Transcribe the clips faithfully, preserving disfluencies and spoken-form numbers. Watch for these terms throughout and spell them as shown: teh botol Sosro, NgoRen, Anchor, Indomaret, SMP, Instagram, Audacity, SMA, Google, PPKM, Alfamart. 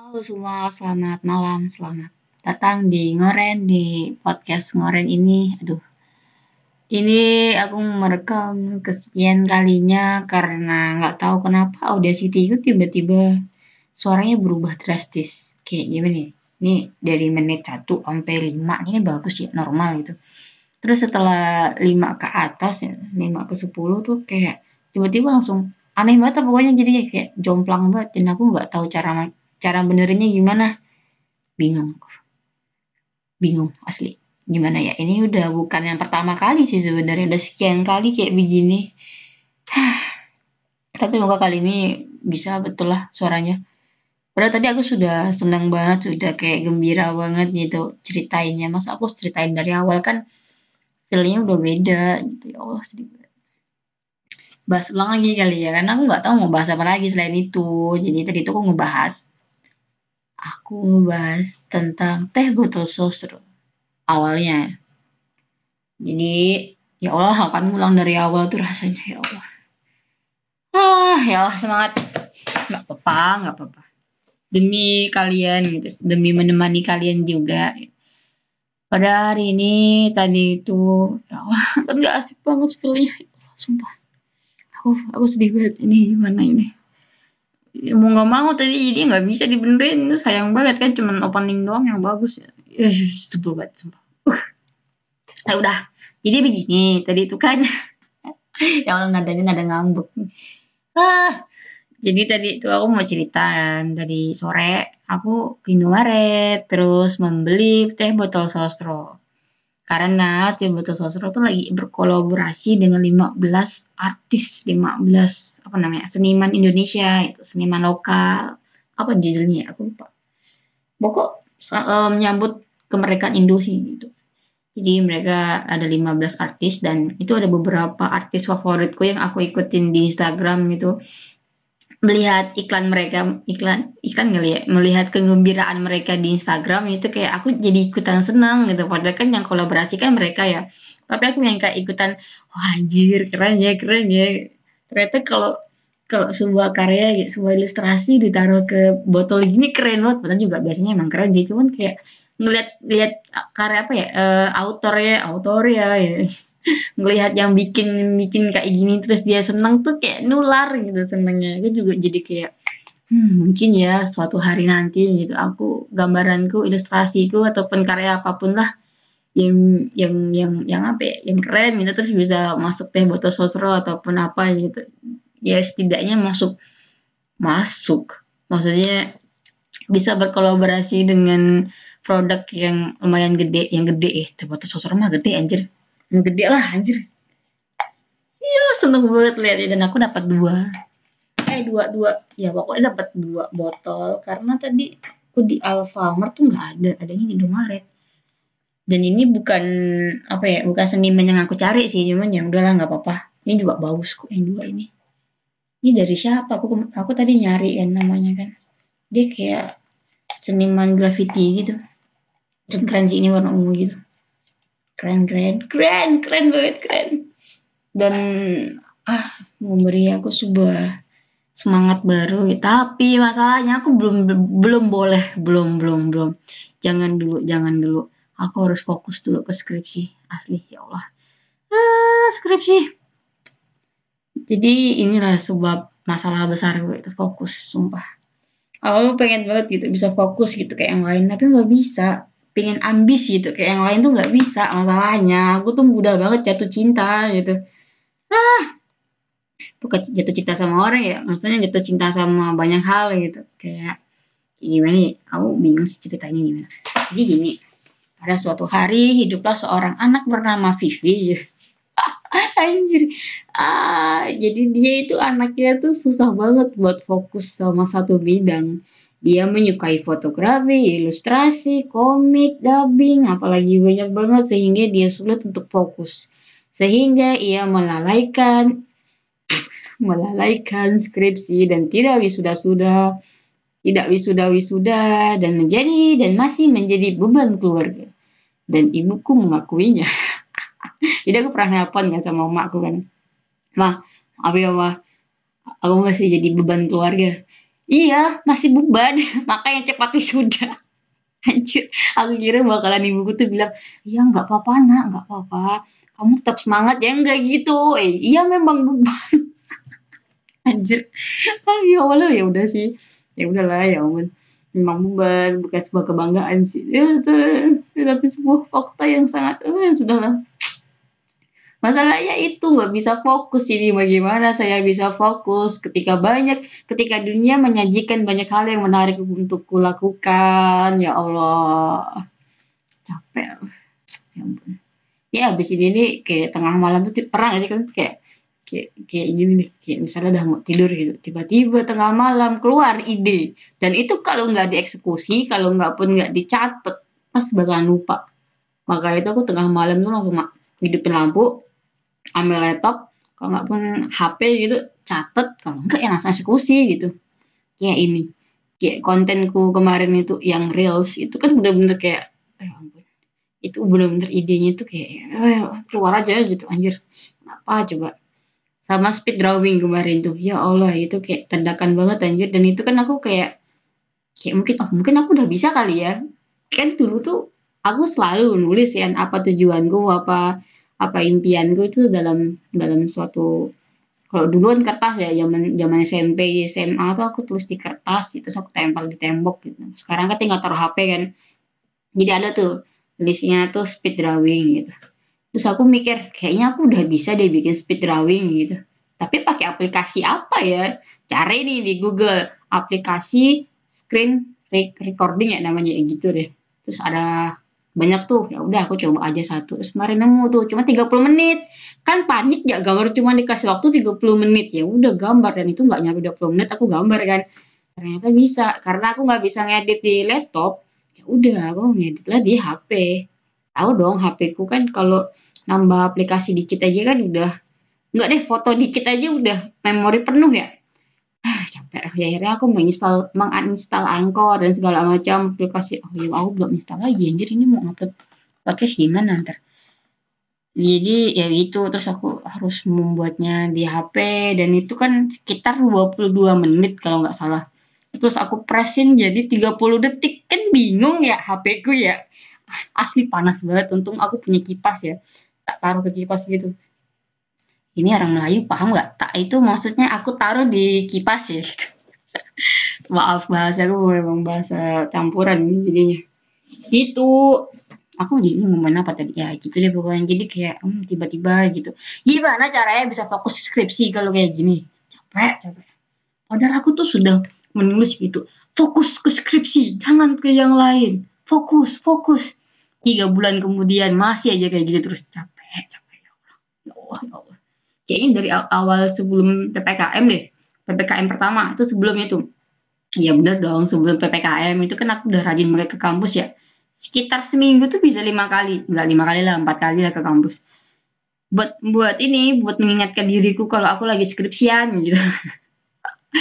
Halo semua, selamat malam, selamat datang di NgoRen, di podcast NgoRen ini. Aduh, ini aku merekam kesekian kalinya karena nggak tahu kenapa Audacity itu tiba-tiba suaranya berubah drastis. Kayak gimana nih? Ini dari menit satu sampai lima ini bagus ya, normal gitu. Terus setelah lima ke atas, lima ke sepuluh tuh kayak tiba-tiba langsung aneh banget pokoknya, jadinya kayak jomplang banget. Dan aku gak tahu cara cara benerinnya gimana. Bingung. Bingung, asli. Gimana ya, ini udah bukan yang pertama kali sih sebenarnya. Udah sekian kali kayak begini. Tapi moga kali ini bisa betul lah suaranya. Padahal tadi aku sudah senang banget, sudah kayak gembira banget gitu ceritainnya. Masa aku ceritain dari awal kan. Feelnya udah beda gitu, ya Allah sedih banget. Bahas ulang lagi kali ya, karena aku nggak tahu mau bahas apa lagi selain itu. Jadi tadi itu aku ngebahas, aku ngebahas tentang teh botol Sosro awalnya. Jadi ya Allah, akan ulang dari awal tuh rasanya ya Allah. Ah ya Allah, semangat. Nggak apa-apa, nggak apa-apa. Demi kalian gitu, demi menemani kalian juga. Pada hari ini, tadi itu, ya Allah, kan gak asik banget feelnya. Ya Allah, sumpah. Aku, aku sedih banget, ini gimana ini. Mau gak mau tadi, jadi gak bisa dibenerin. Itu sayang banget kan, cuman opening doang yang bagus. Ya, sebel banget, sumpah. Uh. Ya udah, jadi begini. Tadi itu kan, ya Allah, nadanya nada ngambek. Ah. Jadi tadi itu aku mau cerita kan, dari sore aku ke Indomaret terus membeli teh botol Sosro. Karena teh botol Sosro tuh lagi berkolaborasi dengan lima belas artis, lima belas apa namanya? seniman Indonesia, itu seniman lokal. Apa judulnya? Aku lupa. Pokok um, menyambut kemerdekaan Indo sih gitu. Jadi mereka ada lima belas artis dan itu ada beberapa artis favoritku yang aku ikutin di Instagram gitu. Melihat iklan mereka, iklan iklan kali ya, melihat kegembiraan mereka di Instagram itu kayak aku jadi ikutan seneng gitu. Padahal kan yang kolaborasi kan mereka ya, tapi aku yang kayak ikutan, wah anjir keren ya, keren ya. Ternyata kalau kalau sebuah karya, sebuah ilustrasi ditaruh ke botol gini keren banget. Padahal juga biasanya emang keren sih, cuman kayak ngelihat lihat karya apa ya, uh, autornya autornya ya. Ngelihat yang bikin bikin kayak gini terus dia seneng tuh kayak nular gitu senengnya. Aku juga jadi kayak hmm, mungkin ya suatu hari nanti gitu aku gambaranku, ilustrasiku ataupun karya apapun lah yang yang yang yang apa ya, yang keren gitu terus bisa masuk teh botol Sosro ataupun apa gitu ya, setidaknya masuk masuk maksudnya bisa berkolaborasi dengan produk yang lumayan gede yang gede eh teh botol Sosro mah gede anjir. Gede lah anjir. Iya seneng banget liatnya. Dan aku dapat dua Eh dua dua ya pokoknya dapat dua botol. Karena tadi aku di Alfamart tuh gak ada, adanya di Indomaret. Dan ini bukan apa ya, bukan seniman yang aku cari sih, cuman ya udahlah gak apa-apa. Ini juga bagus kok yang dua ini. Ini dari siapa? Aku aku tadi nyari kan namanya kan. Dia kayak seniman graffiti gitu. Dan keren sih, ini warna ungu gitu. Keren, keren, keren, keren banget, keren. Dan ah memberi aku sebuah semangat baru. Tapi masalahnya aku belum belum boleh, belum belum belum. Jangan dulu, jangan dulu. Aku harus fokus dulu ke skripsi. Asli ya Allah. Ah, skripsi. Jadi inilah sebab masalah besar gue itu fokus, sumpah. Aku pengen banget gitu bisa fokus gitu kayak yang lain, tapi nggak bisa. Pengen ambis gitu kayak yang lain tuh nggak bisa. Masalahnya aku tuh mudah banget jatuh cinta gitu. Ah bukan jatuh cinta sama orang ya, maksudnya jatuh cinta sama banyak hal gitu. Kayak, kayak gimana nih, aku bingung sih ceritanya gimana. Jadi gini, pada suatu hari hiduplah seorang anak bernama Vivi. Anjir. Ah jadi dia itu anaknya tuh susah banget buat fokus sama satu bidang. Dia menyukai fotografi, ilustrasi, komik, dubbing, apalagi banyak banget sehingga dia sulit untuk fokus. Sehingga ia melalaikan melalaikan skripsi dan tidak wisuda-wisuda, tidak wisuda-wisuda dan menjadi dan masih menjadi beban keluarga. Dan ibuku mengakuinya. Jadi aku pernah nelpon kan sama emak aku kan, "Mah, apa ya mah, aku masih jadi beban keluarga." "Iya, masih beban, makanya cepat wisuda." Anjir, aku kira bakalan ibuku tuh bilang, "Ya nggak apa-apa nak, nggak apa-apa, kamu tetap semangat ya." Nggak gitu, eh iya memang beban. Anjir, ah ya Allah, ya udah sih, ya udahlah ya ampun, memang beban, bukan sebuah kebanggaan sih, ya, tapi sebuah fakta yang sangat, eh sudahlah. Masalahnya itu nggak bisa fokus ini. Bagaimana saya bisa fokus ketika banyak, ketika dunia menyajikan banyak hal yang menarik untuk kulakukan. Ya Allah, capek. Ya ampun. Ya abis ini nih kayak tengah malam tuh perang aja kan, kayak kayak kayak ini nih, kayak misalnya udah mau tidur gitu, tiba-tiba tengah malam keluar ide. Dan itu kalau nggak dieksekusi, kalau nggak pun nggak dicatat, pasti bakalan lupa. Makanya itu aku tengah malam tuh langsung hidupin lampu, ambil laptop, kalau nggak pun H P gitu, catet, kalau nggak ya langsung eksekusi gitu. Kayak ini, kayak kontenku kemarin itu yang reels itu kan bener-bener kayak, eh, itu bener-bener idenya itu kayak, eh, keluar aja gitu, anjir, kenapa coba. Sama speed drawing kemarin tuh, ya Allah itu kayak tandakan banget anjir. Dan itu kan aku kayak, kayak mungkin, oh mungkin aku udah bisa kali ya. Kan dulu tuh aku selalu nulis ya, apa tujuanku, apa apa impianku itu dalam dalam suatu, kalau dulu kan kertas ya, zaman zaman S M P S M A tuh aku tulis di kertas, itu aku tempel di tembok gitu. Sekarang kan tinggal taruh H P kan, jadi ada tuh listnya tuh speed drawing gitu. Terus aku mikir kayaknya aku udah bisa deh bikin speed drawing gitu, tapi pakai aplikasi apa ya. Cari nih di Google aplikasi screen recording ya namanya gitu deh. Terus ada banyak tuh, ya udah aku coba aja satu. Terus kemarin nemu tuh cuma tiga puluh menit. Kan panik ya, gambar cuma dikasih waktu tiga puluh menit. Ya udah gambar, dan itu enggak nyampe dua puluh menit aku gambar kan. Ternyata bisa, karena aku enggak bisa ngedit di laptop. Ya udah aku ngeditlah di H P. Tahu dong H P ku kan kalau nambah aplikasi dikit aja kan udah, enggak deh foto dikit aja udah memori penuh ya. Ah, capek. Ya, akhirnya aku menginstal, menginstal Anchor dan segala macam aplikasi. Oh, ya, aku belum install lagi. Anjir, ini mau upload podcast gimana ntar? Jadi ya gitu, terus aku harus membuatnya di H P, dan itu kan sekitar dua puluh dua menit kalau nggak salah. Terus aku presin jadi tiga puluh detik. Kan bingung ya H P-ku ya. Asli panas banget, untung aku punya kipas ya. Tak taruh ke kipas gitu. Ini orang Melayu paham nggak? Tak itu maksudnya aku taruh di kipas ya. Gitu. Maaf bahasa aku memang bahasa campuran ini jadinya. Gitu. Aku jadi ngomongin apa tadi ya? Gitu deh pokoknya. Jadi kayak hmm, tiba-tiba gitu. Gimana caranya bisa fokus skripsi kalau kayak gini? Capek, capek. Padahal aku tuh sudah menulis gitu. Fokus ke skripsi, jangan ke yang lain. Fokus, fokus. Tiga bulan kemudian masih aja kayak gitu terus. Capek, capek. Ya Allah, ya Allah. Kayaknya dari awal sebelum P P K M deh, P P K M pertama, itu sebelumnya tuh. Ya bener dong, sebelum P P K M itu kan aku udah rajin mulai ke kampus ya. Sekitar seminggu tuh bisa lima kali, enggak lima kali lah, empat kali lah ke kampus. Buat buat ini, buat mengingatkan diriku kalau aku lagi skripsian gitu.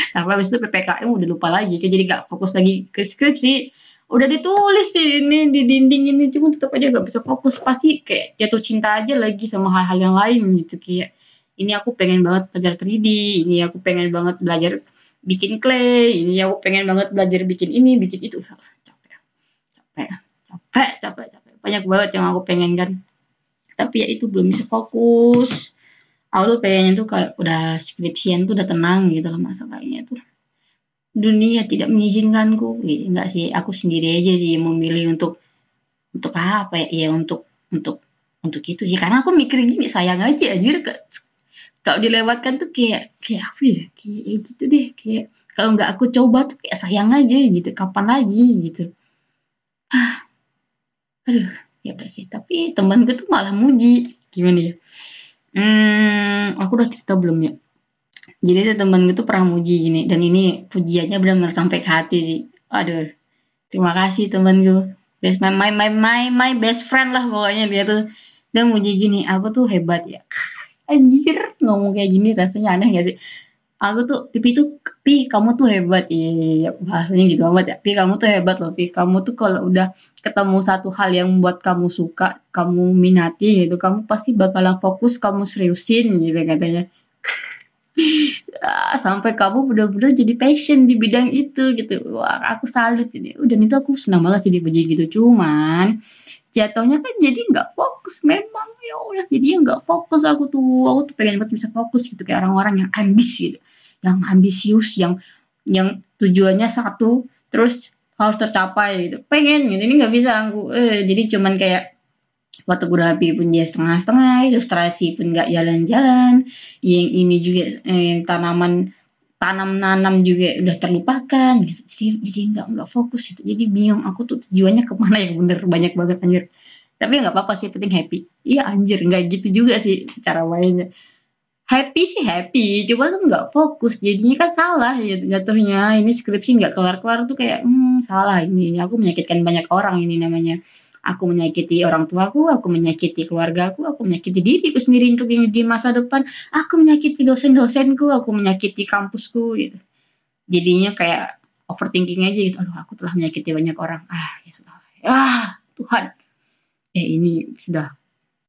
Tapi habis itu P P K M udah lupa lagi, jadi gak fokus lagi ke skripsi. Udah ditulis sih ini, di dinding ini, cuma tetap aja gak bisa fokus. Pasti kayak jatuh cinta aja lagi sama hal-hal yang lain gitu kayak. Ini aku pengen banget belajar tiga D, ini aku pengen banget belajar bikin clay, ini aku pengen banget belajar bikin ini, bikin itu. Capek, capek, capek, capek, capek. Banyak banget yang aku pengen kan. Tapi ya itu belum bisa fokus. Aku tuh pengennya tuh kayak udah skripsian tuh udah tenang gitu loh, masalahnya tuh. Dunia tidak mengizinkanku. Gitu. Enggak sih, aku sendiri aja sih memilih untuk untuk apa ya? Ya untuk untuk untuk itu sih. Karena aku mikir gini, sayang aja anjir ke kalau dilewatkan tuh kayak kayak apa ya, kayak gitu deh, kayak kalau nggak aku coba tuh kayak sayang aja gitu, kapan lagi gitu. Ah, aduh, ya udah sih. Tapi temanku tuh malah muji, gimana ya? Hmm, aku udah cerita belum ya? Jadi tuh temanku tuh pernah muji gini, dan ini pujiannya benar-benar sampai ke hati sih. Aduh, terima kasih temanku, best my my my my, my best friend lah pokoknya dia tuh. Dia muji gini, aku tuh hebat ya. Anjir, ngomong kayak gini rasanya aneh gak sih? aku tuh, Pipi tuh, Pi kamu tuh hebat, iya bahasanya gitu amat ya, Pi kamu tuh hebat loh, Pi kamu tuh kalau udah ketemu satu hal yang membuat kamu suka, kamu minati gitu, kamu pasti bakalan fokus, kamu seriusin gitu katanya. Sampai kamu benar-benar jadi passion di bidang itu gitu. Wah, aku salut ini. Dan itu aku senang banget sih dipuji gitu. Cuman jatuhnya kan jadi nggak fokus memang, ya udah jadi nggak fokus. Aku tuh aku tuh pengen banget bisa fokus gitu kayak orang-orang yang ambis gitu, yang ambisius, yang yang tujuannya satu terus harus tercapai gitu. Pengen gitu, ini nggak bisa aku. Eh, jadi cuman kayak fotografi pun dia setengah-setengah, ilustrasi pun nggak jalan-jalan, yang ini juga eh, tanaman tanam-nanam juga udah terlupakan, gitu. jadi jadi nggak nggak fokus itu, jadi bingung aku tuh tujuannya kemana yang bener, banyak banget anjir, tapi nggak apa-apa sih, penting happy, iya anjir nggak gitu juga sih cara mainnya, happy sih happy, cuma tuh nggak fokus, jadinya kan salah ya jatuhnya, ini skripsi nggak kelar-kelar tuh kayak hmm salah ini, aku menyakitkan banyak orang ini namanya. Aku menyakiti orang tuaku, aku menyakiti keluargaku, aku menyakiti diriku sendiri untuk di masa depan, aku menyakiti dosen-dosenku, aku menyakiti kampusku gitu. Jadinya kayak overthinking aja gitu. Aduh, aku telah menyakiti banyak orang. Ah, ya sudah. Ah, Tuhan. Eh, ini sudah.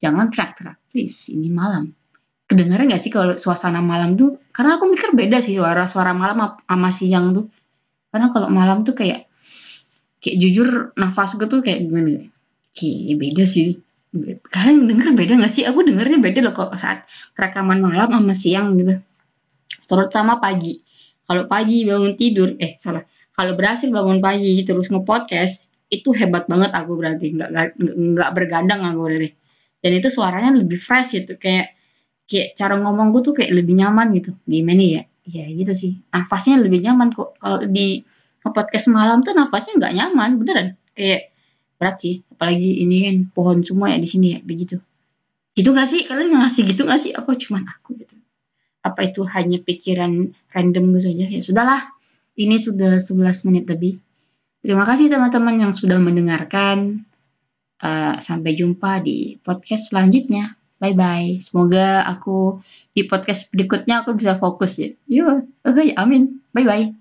Jangan terak-terak, please. Ini malam. Kedengaran nggak sih kalau suasana malam tuh? Karena aku mikir beda sih suara-suara malam sama siang tuh. Karena kalau malam tuh kayak kayak jujur nafas gue tuh kayak gimana ya? Oke, beda sih. Kalian denger beda gak sih? Aku dengernya beda loh kok saat rekaman malam sama siang gitu. Terutama pagi. Kalau pagi bangun tidur, eh salah. Kalau berhasil bangun pagi terus nge-podcast, itu hebat banget aku berarti. Nggak, nggak, nggak bergadang aku berarti. Dan itu suaranya lebih fresh gitu. Kayak kayak cara ngomong gue tuh kayak lebih nyaman gitu. Gimana ya? Ya gitu sih. Nafasnya lebih nyaman kok. Kalau di nge-podcast malam tuh nafasnya nggak nyaman, beneran. Kayak berat sih, apalagi ini kan pohon semua ya di sini ya, begitu. Gitu gak sih? Kalian ngasih gitu gak sih? Apa cuman aku gitu? Apa itu hanya pikiran random gue saja? Ya sudahlah, ini sudah sebelas menit lebih. Terima kasih teman-teman yang sudah mendengarkan. Uh, sampai jumpa di podcast selanjutnya. Bye-bye. Semoga aku di podcast berikutnya aku bisa fokus ya. Yo, oke, okay, amin. Bye-bye.